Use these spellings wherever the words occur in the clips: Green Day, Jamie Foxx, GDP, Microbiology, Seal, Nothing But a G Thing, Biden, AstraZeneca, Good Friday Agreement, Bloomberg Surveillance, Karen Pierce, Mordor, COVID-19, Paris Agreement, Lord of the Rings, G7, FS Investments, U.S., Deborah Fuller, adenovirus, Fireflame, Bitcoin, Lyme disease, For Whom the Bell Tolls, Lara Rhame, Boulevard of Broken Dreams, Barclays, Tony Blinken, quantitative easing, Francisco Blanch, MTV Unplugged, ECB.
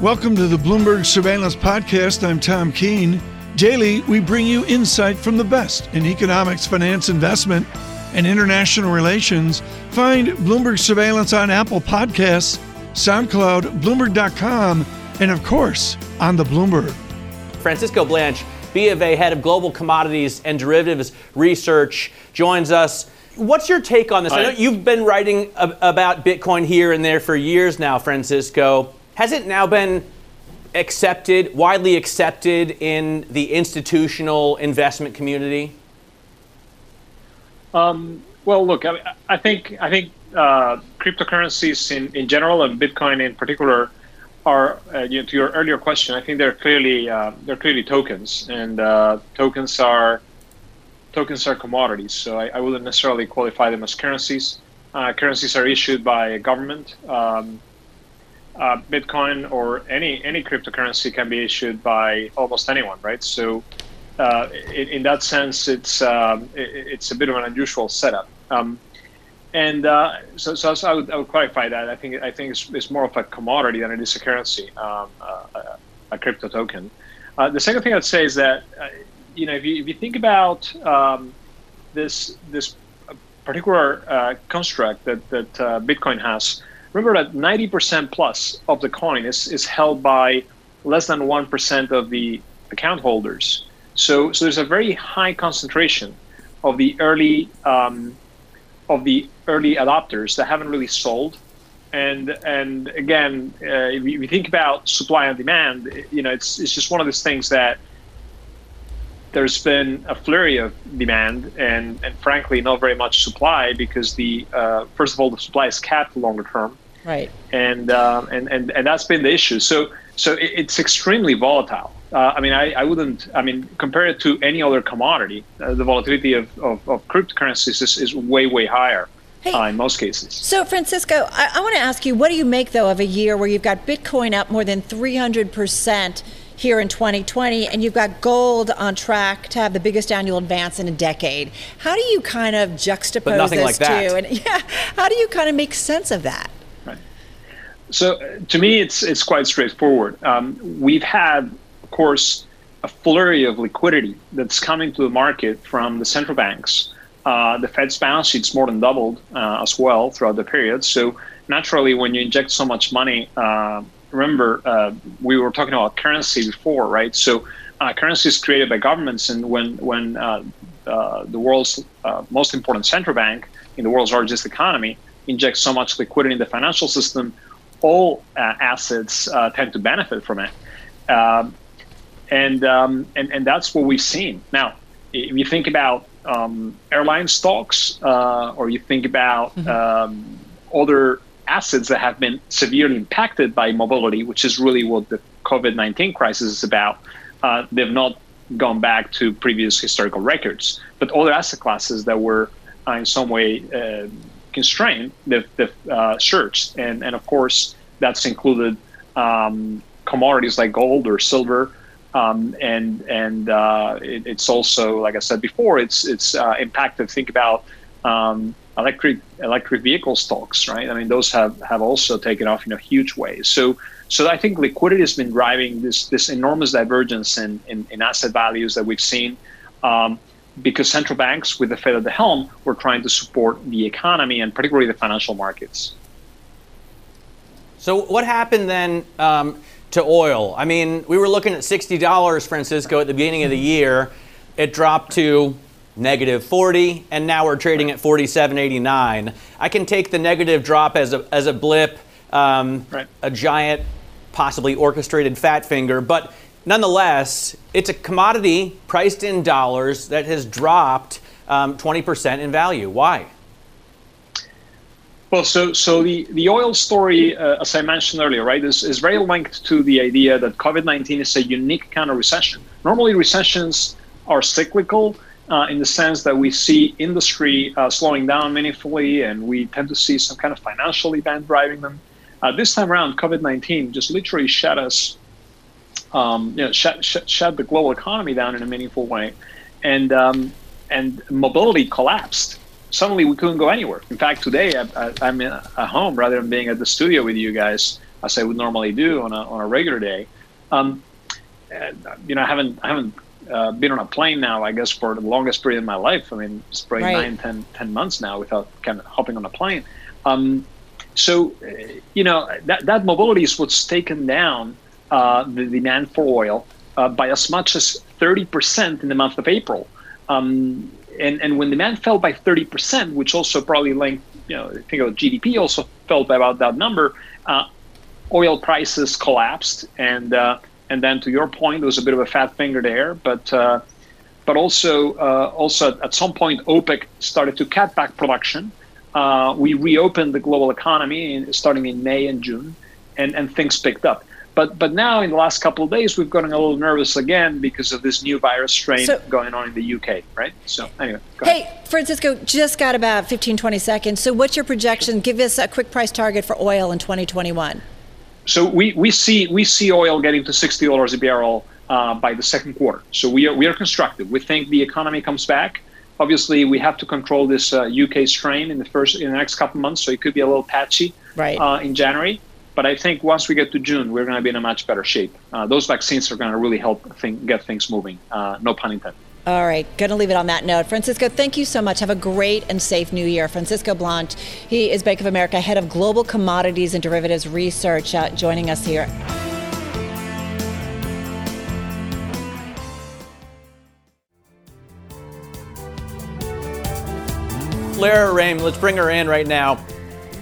Welcome to the Bloomberg Surveillance Podcast. I'm Tom Keene. Daily, we bring you insight from the best in economics, finance, investment, and international relations. Find Bloomberg Surveillance on Apple Podcasts, SoundCloud, Bloomberg.com, and of course, on the Bloomberg. Francisco Blanch, BofA head of global commodities and derivatives research, joins us. What's your take on this? I know you've been writing about Bitcoin here and there for years now, Francisco. Has it now been accepted, widely accepted in the institutional investment community? Well, look, I think cryptocurrencies in general and Bitcoin in particular are, to your earlier question, I think they're clearly tokens, and tokens are commodities. So I wouldn't necessarily qualify them as currencies. Currencies are issued by a government. Bitcoin or any cryptocurrency can be issued by almost anyone, right? So in that sense, it's a bit of an unusual setup. So I would clarify that. I think it's more of a commodity than it is a currency, a crypto token. The second thing I'd say is that if you think about this particular construct that Bitcoin has, remember that 90% plus of the coin is held by less than 1% of the account holders. So there's a very high concentration of the early adopters that haven't really sold, and again, if you think about supply and demand, it's just one of those things that there's been a flurry of demand and frankly not very much supply because first of all the supply is capped longer term, right? And that's been the issue. So it's extremely volatile. I mean, compared to any other commodity, the volatility of cryptocurrencies is way higher. Hey, in most cases. So, Francisco, I want to ask you, what do you make, though, of a year where you've got Bitcoin up more than 300% here in 2020, and you've got gold on track to have the biggest annual advance in a decade? How do you kind of juxtapose those two? How do you kind of make sense of that? Right. So, to me, it's quite straightforward. We've had, of course, a flurry of liquidity that's coming to the market from the central banks. The Fed's balance sheet's more than doubled as well throughout the period. So naturally, when you inject so much money, remember we were talking about currency before, right? So currency is created by governments, and when the world's most important central bank in the world's largest economy injects so much liquidity in the financial system, all assets tend to benefit from it, and that's what we've seen. Now, if you think about airline stocks, or you think about other assets that have been severely impacted by mobility, which is really what the COVID-19 crisis is about, they've not gone back to previous historical records. But other asset classes that were in some way constrained, they've surged. And of course, that's included commodities like gold or silver. It's also, like I said before, it's impacted. Think about electric vehicle stocks, right? I mean, those have also taken off in a huge way. So I think liquidity has been driving this enormous divergence in asset values that we've seen, because central banks, with the Fed at the helm, were trying to support the economy and particularly the financial markets. So what happened then? To oil. I mean, we were looking at $60, Francisco, at the beginning of the year. It dropped to -$40, and now we're trading at $47.89. I can take the negative drop as a blip, a giant, possibly orchestrated fat finger, but nonetheless, it's a commodity priced in dollars that has dropped 20% in value. Why? Well, so the oil story, as I mentioned earlier, right, is very linked to the idea that COVID-19 is a unique kind of recession. Normally, recessions are cyclical in the sense that we see industry slowing down meaningfully, and we tend to see some kind of financial event driving them. This time around, COVID-19 just literally shut us, shut the global economy down in a meaningful way, and mobility collapsed. Suddenly, we couldn't go anywhere. In fact, today, I'm at home rather than being at the studio with you guys. as I would normally do on a regular day. You know, I haven't been on a plane now, I guess, for the longest period of my life. I mean, it's probably right. 9, 10 months now without kind of hopping on a plane. So, you know, that mobility is what's taken down the demand for oil by as much as 30% in the month of April. And when demand fell by 30%, which also probably linked, you know, I think GDP also fell by about that number, oil prices collapsed. And then, to your point, there was a bit of a fat finger there, but also at some point, OPEC started to cut back production. We reopened the global economy starting in May and June, and things picked up. But now, in the last couple of days, we've gotten a little nervous again because of this new virus strain going on in the U.K., right? So anyway, hey, Francisco, just got about 15, 20 seconds. So what's your projection? Give us a quick price target for oil in 2021. So we see oil getting to $60 a barrel by the second quarter. So we are constructive. We think the economy comes back. Obviously, we have to control this UK strain in the next couple of months. So it could be a little patchy in January. But I think once we get to June, we're going to be in a much better shape. Those vaccines are going to really help get things moving. No pun intended. All right. Going to leave it on that note. Francisco, thank you so much. Have a great and safe new year. Francisco Blanch, he is Bank of America, head of global commodities and derivatives research, joining us here. Lara Rhame, let's bring her in right now.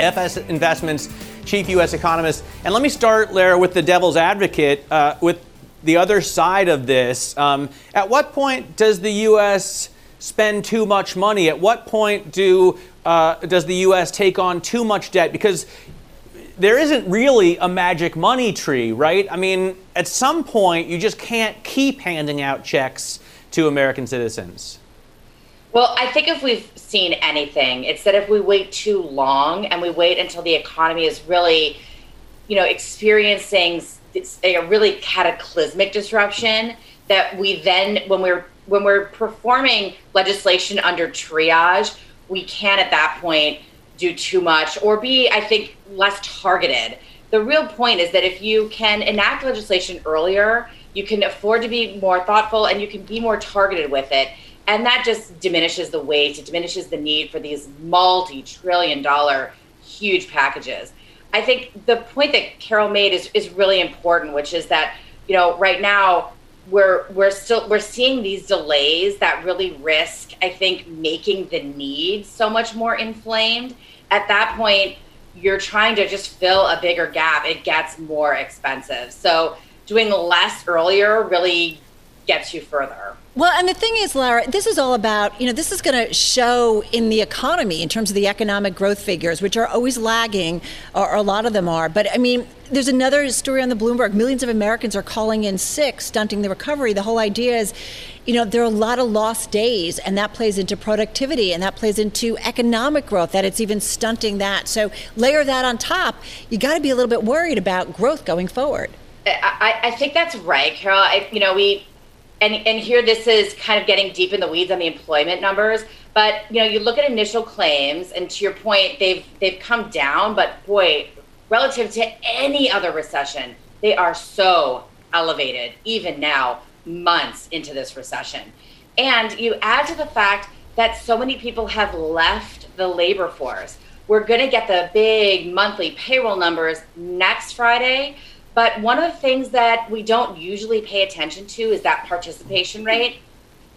FS Investments, chief U.S. economist. And let me start, Lara, with the devil's advocate, with the other side of this. At what point does the U.S. spend too much money? At what point does the U.S. take on too much debt? Because there isn't really a magic money tree, right? I mean, at some point, you just can't keep handing out checks to American citizens. Well, I think if we've seen anything, it's that if we wait too long and we wait until the economy is really, you know, experiencing a really cataclysmic disruption, that we then, when we're performing legislation under triage, we can at that point do too much or be, I think, less targeted. The real point is that if you can enact legislation earlier, you can afford to be more thoughtful and you can be more targeted with it. And that just diminishes the waste. It diminishes the need for these multi-trillion-dollar huge packages. I think the point that Carol made is really important, which is that, you know, right now we're seeing these delays that really risk, I think, making the need so much more inflamed. At that point, you're trying to just fill a bigger gap. It gets more expensive. So doing less earlier really gets you further. Well, and the thing is, Lara, this is all about, you know, this is going to show in the economy in terms of the economic growth figures, which are always lagging, or a lot of them are. But I mean, there's another story on the Bloomberg. Millions of Americans are calling in sick, stunting the recovery. The whole idea is, you know, there are a lot of lost days, and that plays into productivity, and that plays into economic growth, that it's even stunting that. So layer that on top, you got to be a little bit worried about growth going forward. I think that's right, Carol. And here this is kind of getting deep in the weeds on the employment numbers, but you know, you look at initial claims, and to your point, they've come down, but boy, relative to any other recession, they are so elevated, even now, months into this recession. And you add to the fact that so many people have left the labor force. We're gonna get the big monthly payroll numbers next Friday. But one of the things that we don't usually pay attention to is that participation rate.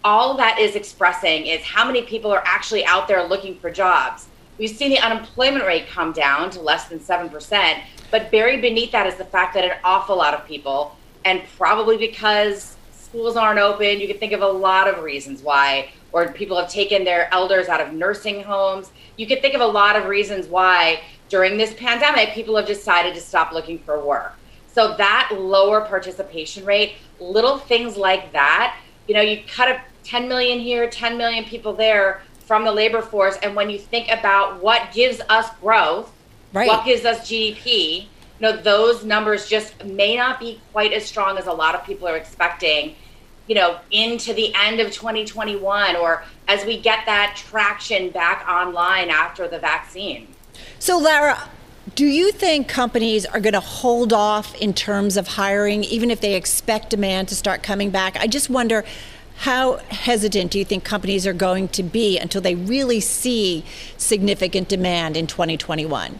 All that is expressing is how many people are actually out there looking for jobs. We've seen the unemployment rate come down to less than 7%, but buried beneath that is the fact that an awful lot of people, and probably because schools aren't open, you can think of a lot of reasons why, or people have taken their elders out of nursing homes. You can think of a lot of reasons why during this pandemic, people have decided to stop looking for work. So that lower participation rate, little things like that, you know, you cut up 10 million here, 10 million people there from the labor force. And when you think about what gives us growth, right, what gives us GDP, you know, those numbers just may not be quite as strong as a lot of people are expecting, you know, into the end of 2021, or as we get that traction back online after the vaccine. So Lara, Do you think companies are going to hold off in terms of hiring, even if they expect demand to start coming back? I just wonder, how hesitant do you think companies are going to be until they really see significant demand in 2021?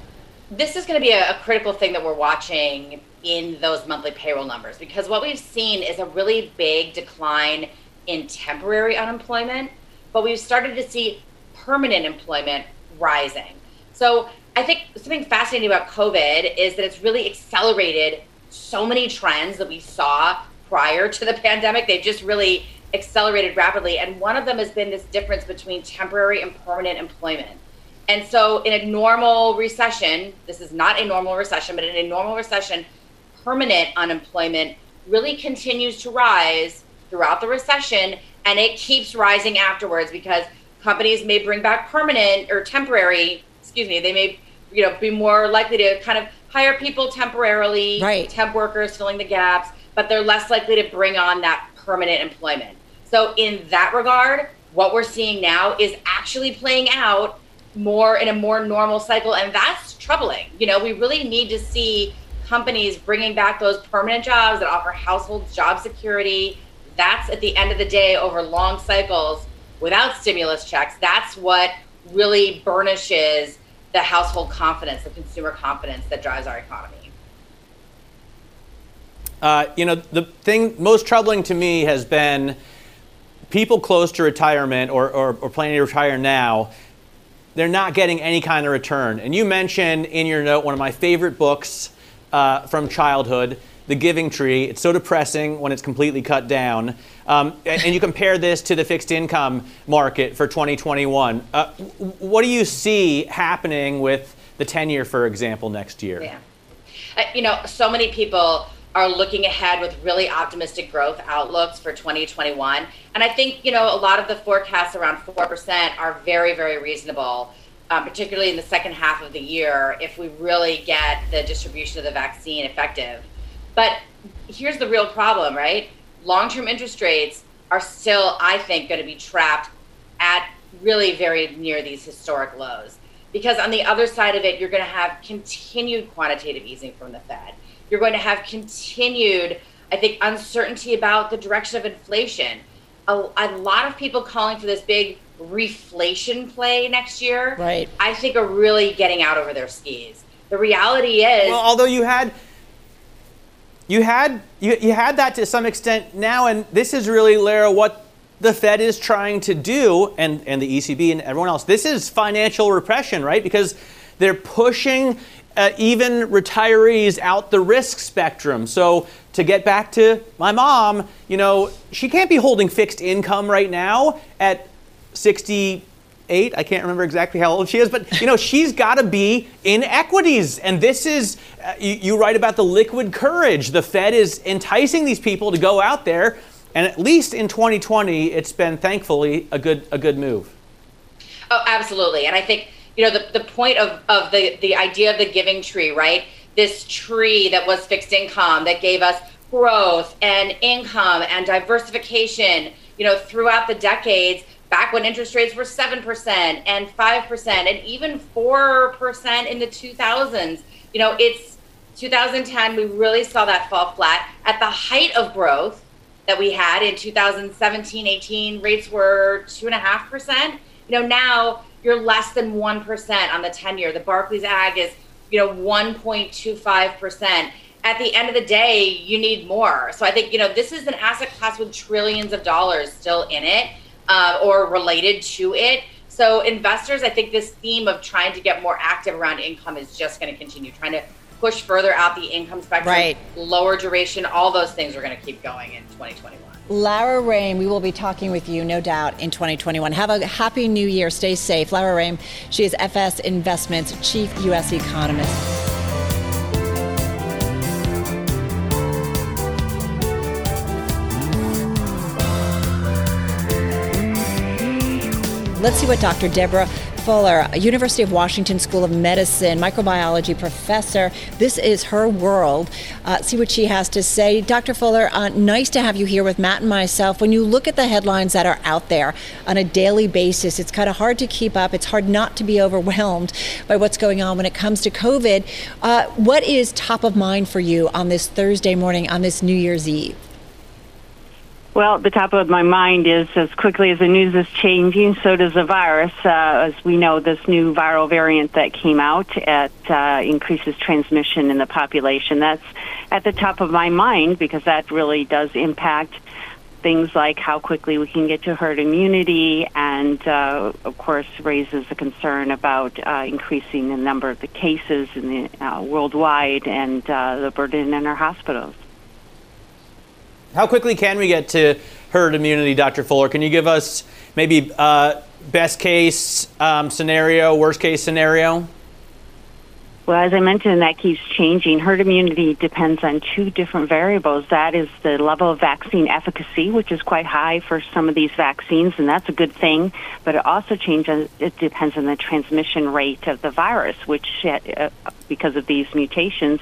This is going to be a critical thing that we're watching in those monthly payroll numbers, because what we've seen is a really big decline in temporary unemployment, but we've started to see permanent employment rising. So I think something fascinating about COVID is that it's really accelerated so many trends that we saw prior to the pandemic. They've just really accelerated rapidly. And one of them has been this difference between temporary and permanent employment. And so in a normal recession, this is not a normal recession, but in a normal recession, permanent unemployment really continues to rise throughout the recession, and it keeps rising afterwards because companies may bring back permanent or temporary, they may, be more likely to kind of hire people temporarily, right, temp workers filling the gaps, but they're less likely to bring on that permanent employment. So in that regard, what we're seeing now is actually playing out more in a more normal cycle, and that's troubling. We really need to see companies bringing back those permanent jobs that offer household job security. That's, at the end of the day, over long cycles without stimulus checks, that's what really burnishes the household confidence, the consumer confidence that drives our economy. The thing most troubling to me has been people close to retirement or planning to retire now. They're not getting any kind of return. And you mentioned in your note one of my favorite books from childhood, The Giving Tree. It's so depressing when it's completely cut down. And you compare this to the fixed income market for 2021. What do you see happening with the 10-year, for example, next year? Yeah. So many people are looking ahead with really optimistic growth outlooks for 2021. And I think, a lot of the forecasts around 4% are very, very reasonable, particularly in the second half of the year, if we really get the distribution of the vaccine effective. But here's the real problem, right? Long-term interest rates are still, I think, going to be trapped at really very near these historic lows, because on the other side of it, you're going to have continued quantitative easing from the Fed. You're going to have continued, I think, uncertainty about the direction of inflation. A lot of people calling for this big reflation play next year, right, I think are really getting out over their skis. The reality is, although you had that to some extent now, and this is really, Lara, what the Fed is trying to do, and the ECB and everyone else. This is financial repression, right? Because they're pushing even retirees out the risk spectrum. So to get back to my mom, she can't be holding fixed income right now at 68. I can't remember exactly how old she is, but she's got to be in equities. And this is, you write about the liquid courage. The Fed is enticing these people to go out there, and at least in 2020, it's been, thankfully, a good move. Oh, absolutely. And I think, the point of the idea of the giving tree, right? This tree that was fixed income that gave us growth and income and diversification, throughout the decades, back when interest rates were 7% and 5% and even 4% in the 2000s. It's 2010, we really saw that fall flat. At the height of growth that we had in 2017, 18, rates were 2.5%. Now you're less than 1% on the 10-year. The Barclays Agg is, 1.25%. At the end of the day, you need more. So I think, this is an asset class with trillions of dollars still in it, or related to it. So investors, I think this theme of trying to get more active around income is just going to continue, trying to push further out the income spectrum, right, lower duration, all those things are going to keep going in 2021. Lara Rhame, we will be talking with you, no doubt, in 2021. Have a happy new year. Stay safe. Lara Rhame, she is FS Investments Chief U.S. Economist. Let's see what Dr. Deborah Fuller, University of Washington School of Medicine, microbiology professor. This is her world. See what she has to say. Dr. Fuller, nice to have you here with Matt and myself. When you look at the headlines that are out there on a daily basis, it's kind of hard to keep up. It's hard not to be overwhelmed by what's going on when it comes to COVID. What is top of mind for you on this Thursday morning, on this New Year's Eve? Well, the top of my mind is, as quickly as the news is changing, so does the virus. As we know, this new viral variant that came out increases transmission in the population. That's at the top of my mind because that really does impact things like how quickly we can get to herd immunity and, of course, raises a concern about increasing the number of the cases in the, worldwide and the burden in our hospitals. How quickly can we get to herd immunity, Dr. Fuller? Can you give us maybe best case scenario, worst case scenario? Well, as I mentioned, that keeps changing. Herd immunity depends on two different variables. That is the level of vaccine efficacy, which is quite high for some of these vaccines, and that's a good thing. But it also changes. It depends on the transmission rate of the virus, which, because of these mutations,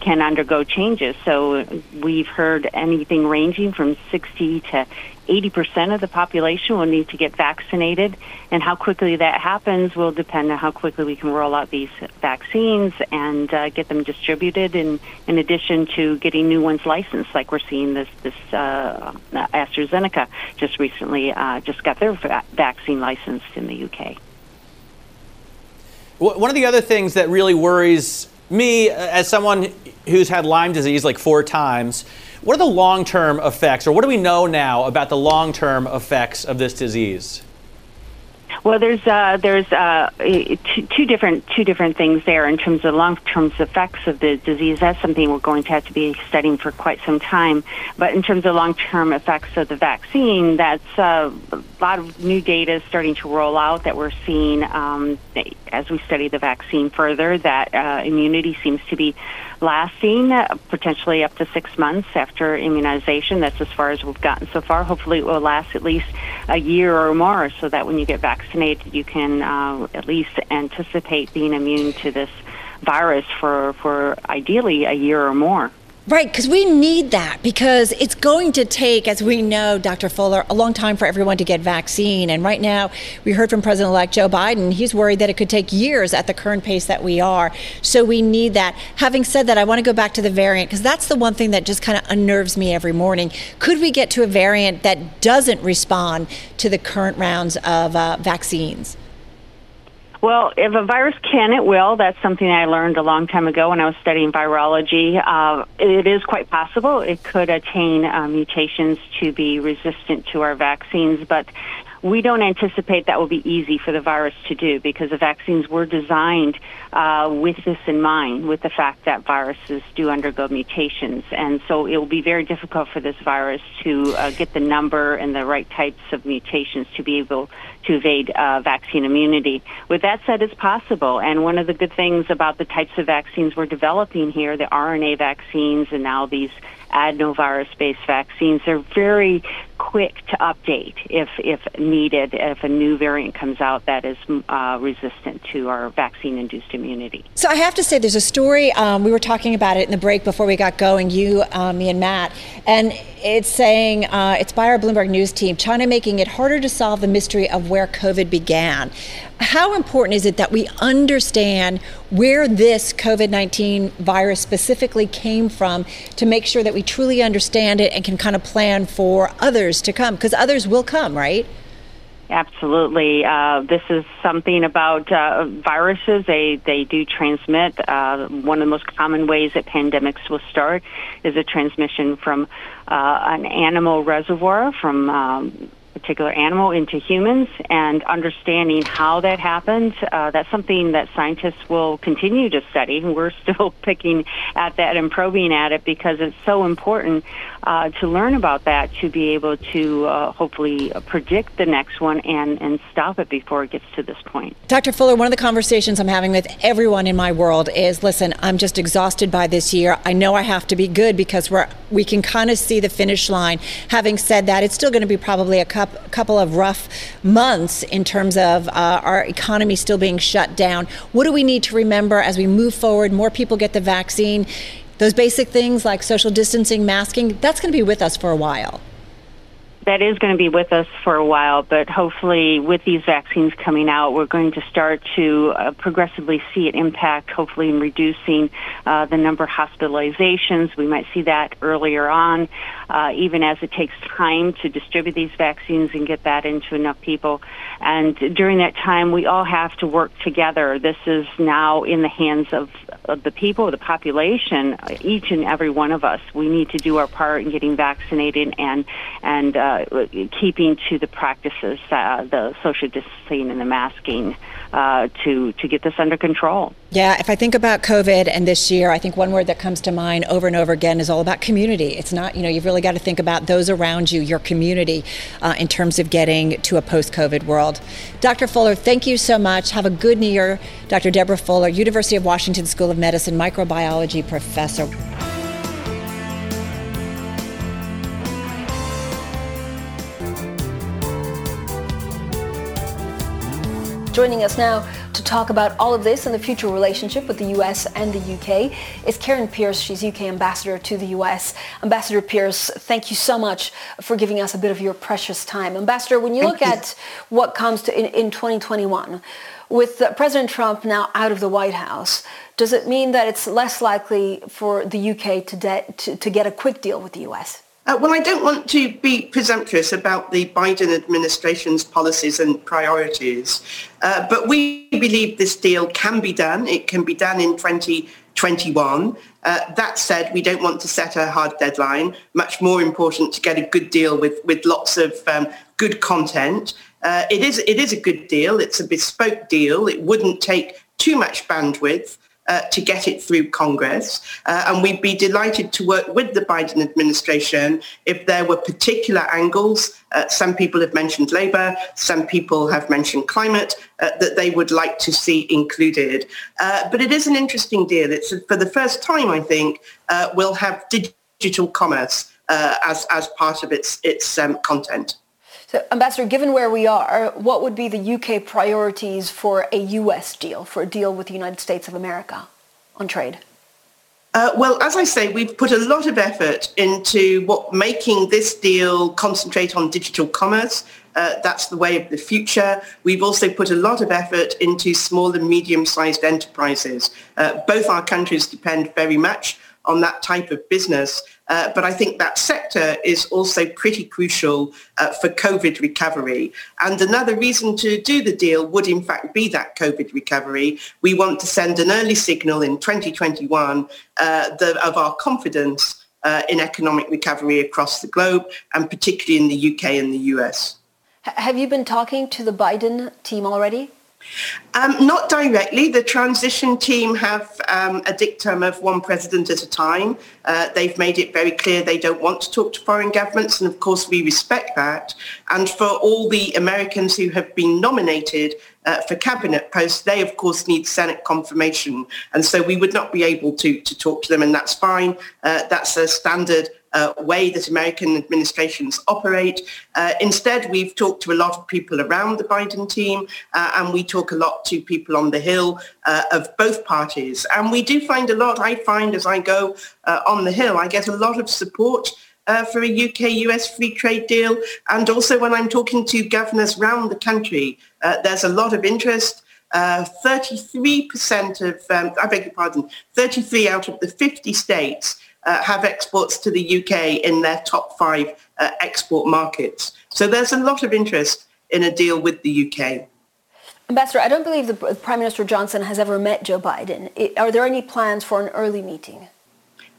can undergo changes. So we've heard anything ranging from 60 to 80% of the population will need to get vaccinated, and how quickly that happens will depend on how quickly we can roll out these vaccines and get them distributed, in addition to getting new ones licensed, like we're seeing this AstraZeneca just recently just got their vaccine licensed in the U.K. One of the other things that really worries me, as someone who's had Lyme disease like 4 times, what are the long-term effects, or what do we know now about the long-term effects of this disease? Well, there's two different things there in terms of long-term effects of the disease. That's something we're going to have to be studying for quite some time. But in terms of long-term effects of the vaccine, that's a lot of new data starting to roll out that we're seeing as we study the vaccine further, that immunity seems to be lasting potentially up to 6 months after immunization. That's as far as we've gotten so far. Hopefully it will last at least a year or more, so that when you get vaccinated, you can at least anticipate being immune to this virus for ideally a year or more. Right, because we need that, because it's going to take, as we know, Dr. Fuller, a long time for everyone to get vaccine. And right now, we heard from President-elect Joe Biden. He's worried that it could take years at the current pace that we are. So we need that. Having said that, I want to go back to the variant, because that's the one thing that just kind of unnerves me every morning. Could we get to a variant that doesn't respond to the current rounds of vaccines? Well, if a virus can, it will. That's something I learned a long time ago when I was studying virology. It is quite possible it could attain mutations to be resistant to our vaccines, but we don't anticipate that will be easy for the virus to do, because the vaccines were designed with this in mind, with the fact that viruses do undergo mutations. And so it will be very difficult for this virus to get the number and the right types of mutations to be able to evade vaccine immunity. With that said, it's possible. And one of the good things about the types of vaccines we're developing here, the RNA vaccines and now these adenovirus-based vaccines, are very quick to update if needed, if a new variant comes out that is resistant to our vaccine-induced immunity. So I have to say, there's a story, we were talking about it in the break before we got going, you, me, and Matt, and it's saying, it's by our Bloomberg News team, China making it harder to solve the mystery of where COVID began. How important is it that we understand where this COVID-19 virus specifically came from to make sure that we truly understand it and can kind of plan for others to come? Because others will come, right? Absolutely. This is something about viruses. They do transmit. One of the most common ways that pandemics will start is a transmission from an animal reservoir, from particular animal into humans, and understanding how that happens, that's something that scientists will continue to study. We're still picking at that and probing at it, because it's so important to learn about that, to be able to hopefully predict the next one and stop it before it gets to this point. Dr. Fuller, one of the conversations I'm having with everyone in my world is, listen, I'm just exhausted by this year. I know I have to be good because we can kind of see the finish line. Having said that, it's still going to be probably a couple of rough months in terms of our economy still being shut down. What do we need to remember as we move forward? More people get the vaccine. Those basic things like social distancing, masking, that's going to be with us for a while. That is going to be with us for a while, but hopefully with these vaccines coming out, we're going to start to progressively see it impact, hopefully in reducing the number of hospitalizations. We might see that earlier on, even as it takes time to distribute these vaccines and get that into enough people. And during that time, we all have to work together. This is now in the hands of the people, the population, each and every one of us. We need to do our part in getting vaccinated and keeping to the practices, the social distancing and the masking, to get this under control. Yeah, if I think about COVID and this year, I think one word that comes to mind over and over again is all about community. It's not, you've really got to think about those around you, your community, in terms of getting to a post-COVID world. Dr. Fuller, thank you so much. Have a good new year. Dr. Deborah Fuller, University of Washington School of Medicine, microbiology professor. Joining us now to talk about all of this and the future relationship with the U.S. and the U.K. is Karen Pierce. She's U.K. Ambassador to the U.S. Ambassador Pierce, thank you so much for giving us a bit of your precious time. Ambassador, when you look at what comes to in 2021, with President Trump now out of the White House, does it mean that it's less likely for the U.K. to get a quick deal with the U.S.? Well, I don't want to be presumptuous about the Biden administration's policies and priorities, but we believe this deal can be done. It can be done in 2021. That said, we don't want to set a hard deadline. Much more important to get a good deal with lots of good content. It is a good deal. It's a bespoke deal. It wouldn't take too much bandwidth to get it through Congress. And we'd be delighted to work with the Biden administration if there were particular angles. Some people have mentioned labour, some people have mentioned climate, that they would like to see included. But it is an interesting deal. It's for the first time, I think, we'll have digital commerce as part of its content. So, Ambassador, given where we are, what would be the UK priorities for a US deal, for a deal with the United States of America on trade? Well, as I say, we've put a lot of effort into making this deal concentrate on digital commerce. That's the way of the future. We've also put a lot of effort into small and medium-sized enterprises. Both our countries depend very much on that type of business. But I think that sector is also pretty crucial for COVID recovery. And another reason to do the deal would in fact be that COVID recovery. We want to send an early signal in 2021 of our confidence in economic recovery across the globe, and particularly in the UK and the US. Have you been talking to the Biden team already? Not directly. The transition team have a dictum of one president at a time. They've made it very clear they don't want to talk to foreign governments, and of course we respect that. And for all the Americans who have been nominated for cabinet posts, they of course need Senate confirmation. And so we would not be able to talk to them, and that's fine. That's a standard way that American administrations operate. Instead, we've talked to a lot of people around the Biden team, and we talk a lot to people on the Hill of both parties. And we do find a lot, I find as I go on the Hill, I get a lot of support for a UK-US free trade deal. And also when I'm talking to governors around the country, there's a lot of interest. 33 out of the 50 states have exports to the UK in their top five export markets. So there's a lot of interest in a deal with the UK. Ambassador, I don't believe the Prime Minister Johnson has ever met Joe Biden. Are there any plans for an early meeting?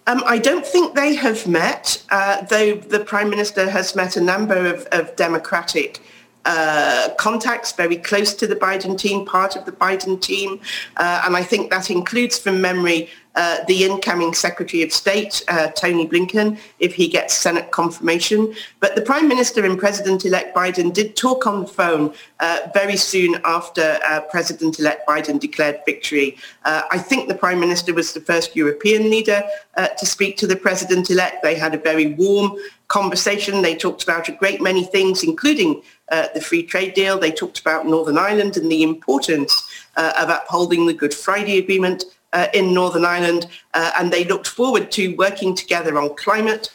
I don't think they have met, though the Prime Minister has met a number of Democratic contacts very close to the Biden team, part of the Biden team. And I think that includes, from memory, the incoming Secretary of State, Tony Blinken, if he gets Senate confirmation. But the Prime Minister and President-elect Biden did talk on the phone very soon after President-elect Biden declared victory. I think the Prime Minister was the first European leader to speak to the President-elect. They had a very warm conversation. They talked about a great many things, including the free trade deal. They talked about Northern Ireland and the importance of upholding the Good Friday Agreement in Northern Ireland, and they looked forward to working together on climate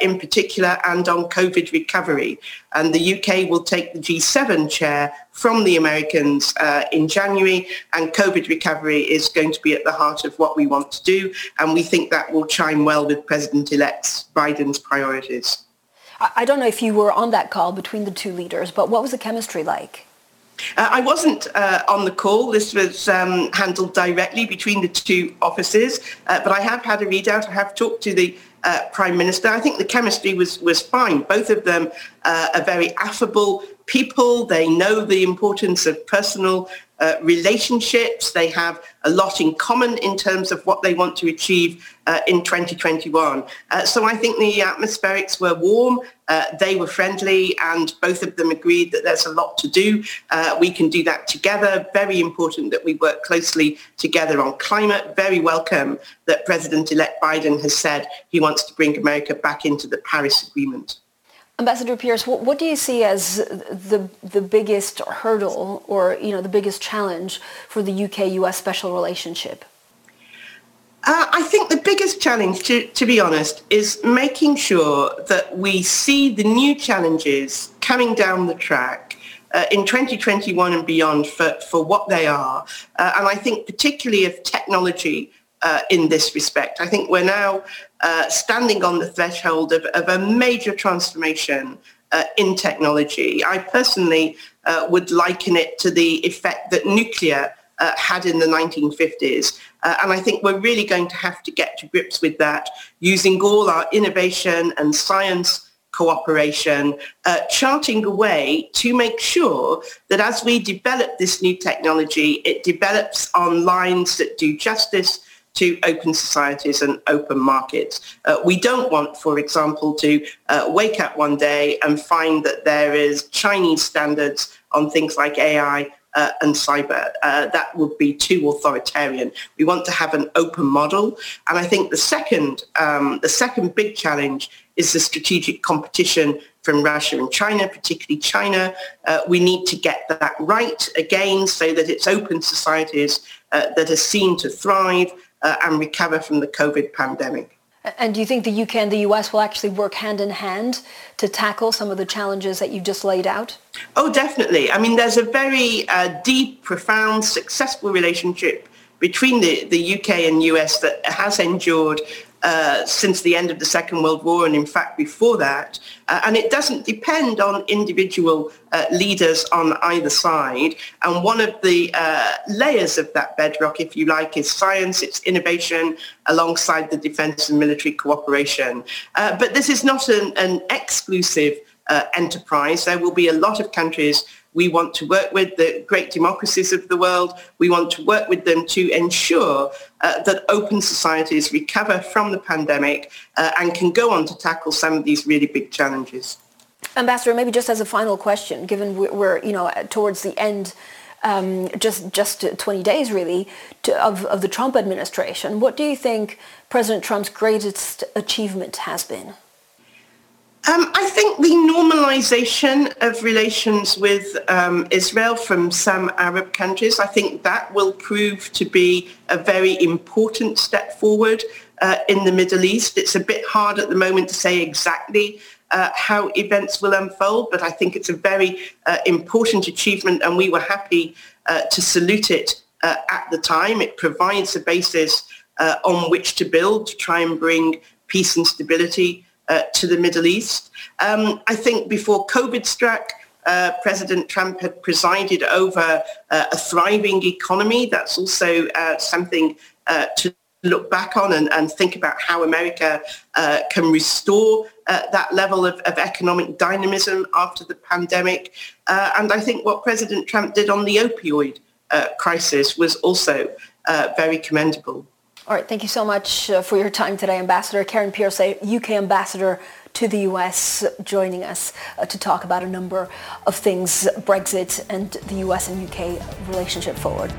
in particular and on COVID recovery. And the UK will take the G7 chair from the Americans in January, and COVID recovery is going to be at the heart of what we want to do, and we think that will chime well with President-elect Biden's priorities. I don't know if you were on that call between the two leaders, but what was the chemistry like? I wasn't on the call. This was handled directly between the two offices, but I have had a readout. I have talked to the Prime Minister. I think the chemistry was fine. Both of them are very affable people. They know the importance of personal relationships. They have a lot in common in terms of what they want to achieve in 2021. So I think the atmospherics were warm. They were friendly, and both of them agreed that there's a lot to do. We can do that together. Very important that we work closely together on climate. Very welcome that President-elect Biden has said he wants to bring America back into the Paris Agreement. Ambassador Pierce, what do you see as the biggest hurdle or, the biggest challenge for the UK-US special relationship? I think the biggest challenge, to be honest, is making sure that we see the new challenges coming down the track in 2021 and beyond for what they are. And I think particularly of technology in this respect. I think we're now standing on the threshold of a major transformation in technology. I personally would liken it to the effect that nuclear had in the 1950s. And I think we're really going to have to get to grips with that, using all our innovation and science cooperation, charting a way to make sure that as we develop this new technology, it develops on lines that do justice to open societies and open markets. We don't want, for example, to wake up one day and find that there is Chinese standards on things like AI and cyber. That would be too authoritarian. We want to have an open model. And I think the second big challenge is the strategic competition from Russia and China, particularly China. We need to get that right again so that it's open societies that are seen to thrive and recover from the COVID pandemic. And do you think the UK and the US will actually work hand in hand to tackle some of the challenges that you've just laid out? Oh, definitely. I mean, there's a very deep, profound, successful relationship between the UK and US that has endured since the end of the Second World War, and in fact before that. And it doesn't depend on individual leaders on either side. And one of the layers of that bedrock, if you like, is science, it's innovation, alongside the defence and military cooperation. But this is not an exclusive enterprise. There will be a lot of countries we want to work with, the great democracies of the world. We want to work with them to ensure that open societies recover from the pandemic and can go on to tackle some of these really big challenges. Ambassador, maybe just as a final question, given we're towards the end, just 20 days really, of the Trump administration, what do you think President Trump's greatest achievement has been? I think the normalization of relations with Israel from some Arab countries, I think that will prove to be a very important step forward in the Middle East. It's a bit hard at the moment to say exactly how events will unfold, but I think it's a very important achievement, and we were happy to salute it at the time. It provides a basis on which to build, to try and bring peace and stability to the Middle East. I think before COVID struck, President Trump had presided over a thriving economy. That's also something to look back on and think about how America can restore that level of economic dynamism after the pandemic. And I think what President Trump did on the opioid crisis was also very commendable. All right, thank you so much for your time today, Ambassador. Karen Pierce, UK Ambassador to the U.S., joining us to talk about a number of things, Brexit and the U.S. and U.K. relationship forward.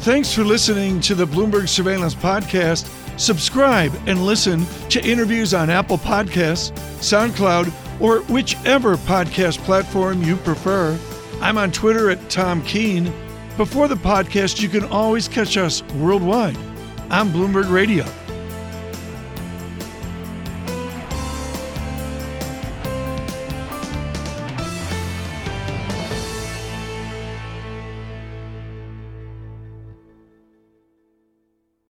Thanks for listening to the Bloomberg Surveillance Podcast. Subscribe and listen to interviews on Apple Podcasts, SoundCloud, or whichever podcast platform you prefer. I'm on Twitter at Tom Keene. Before the podcast, you can always catch us worldwide on Bloomberg Radio.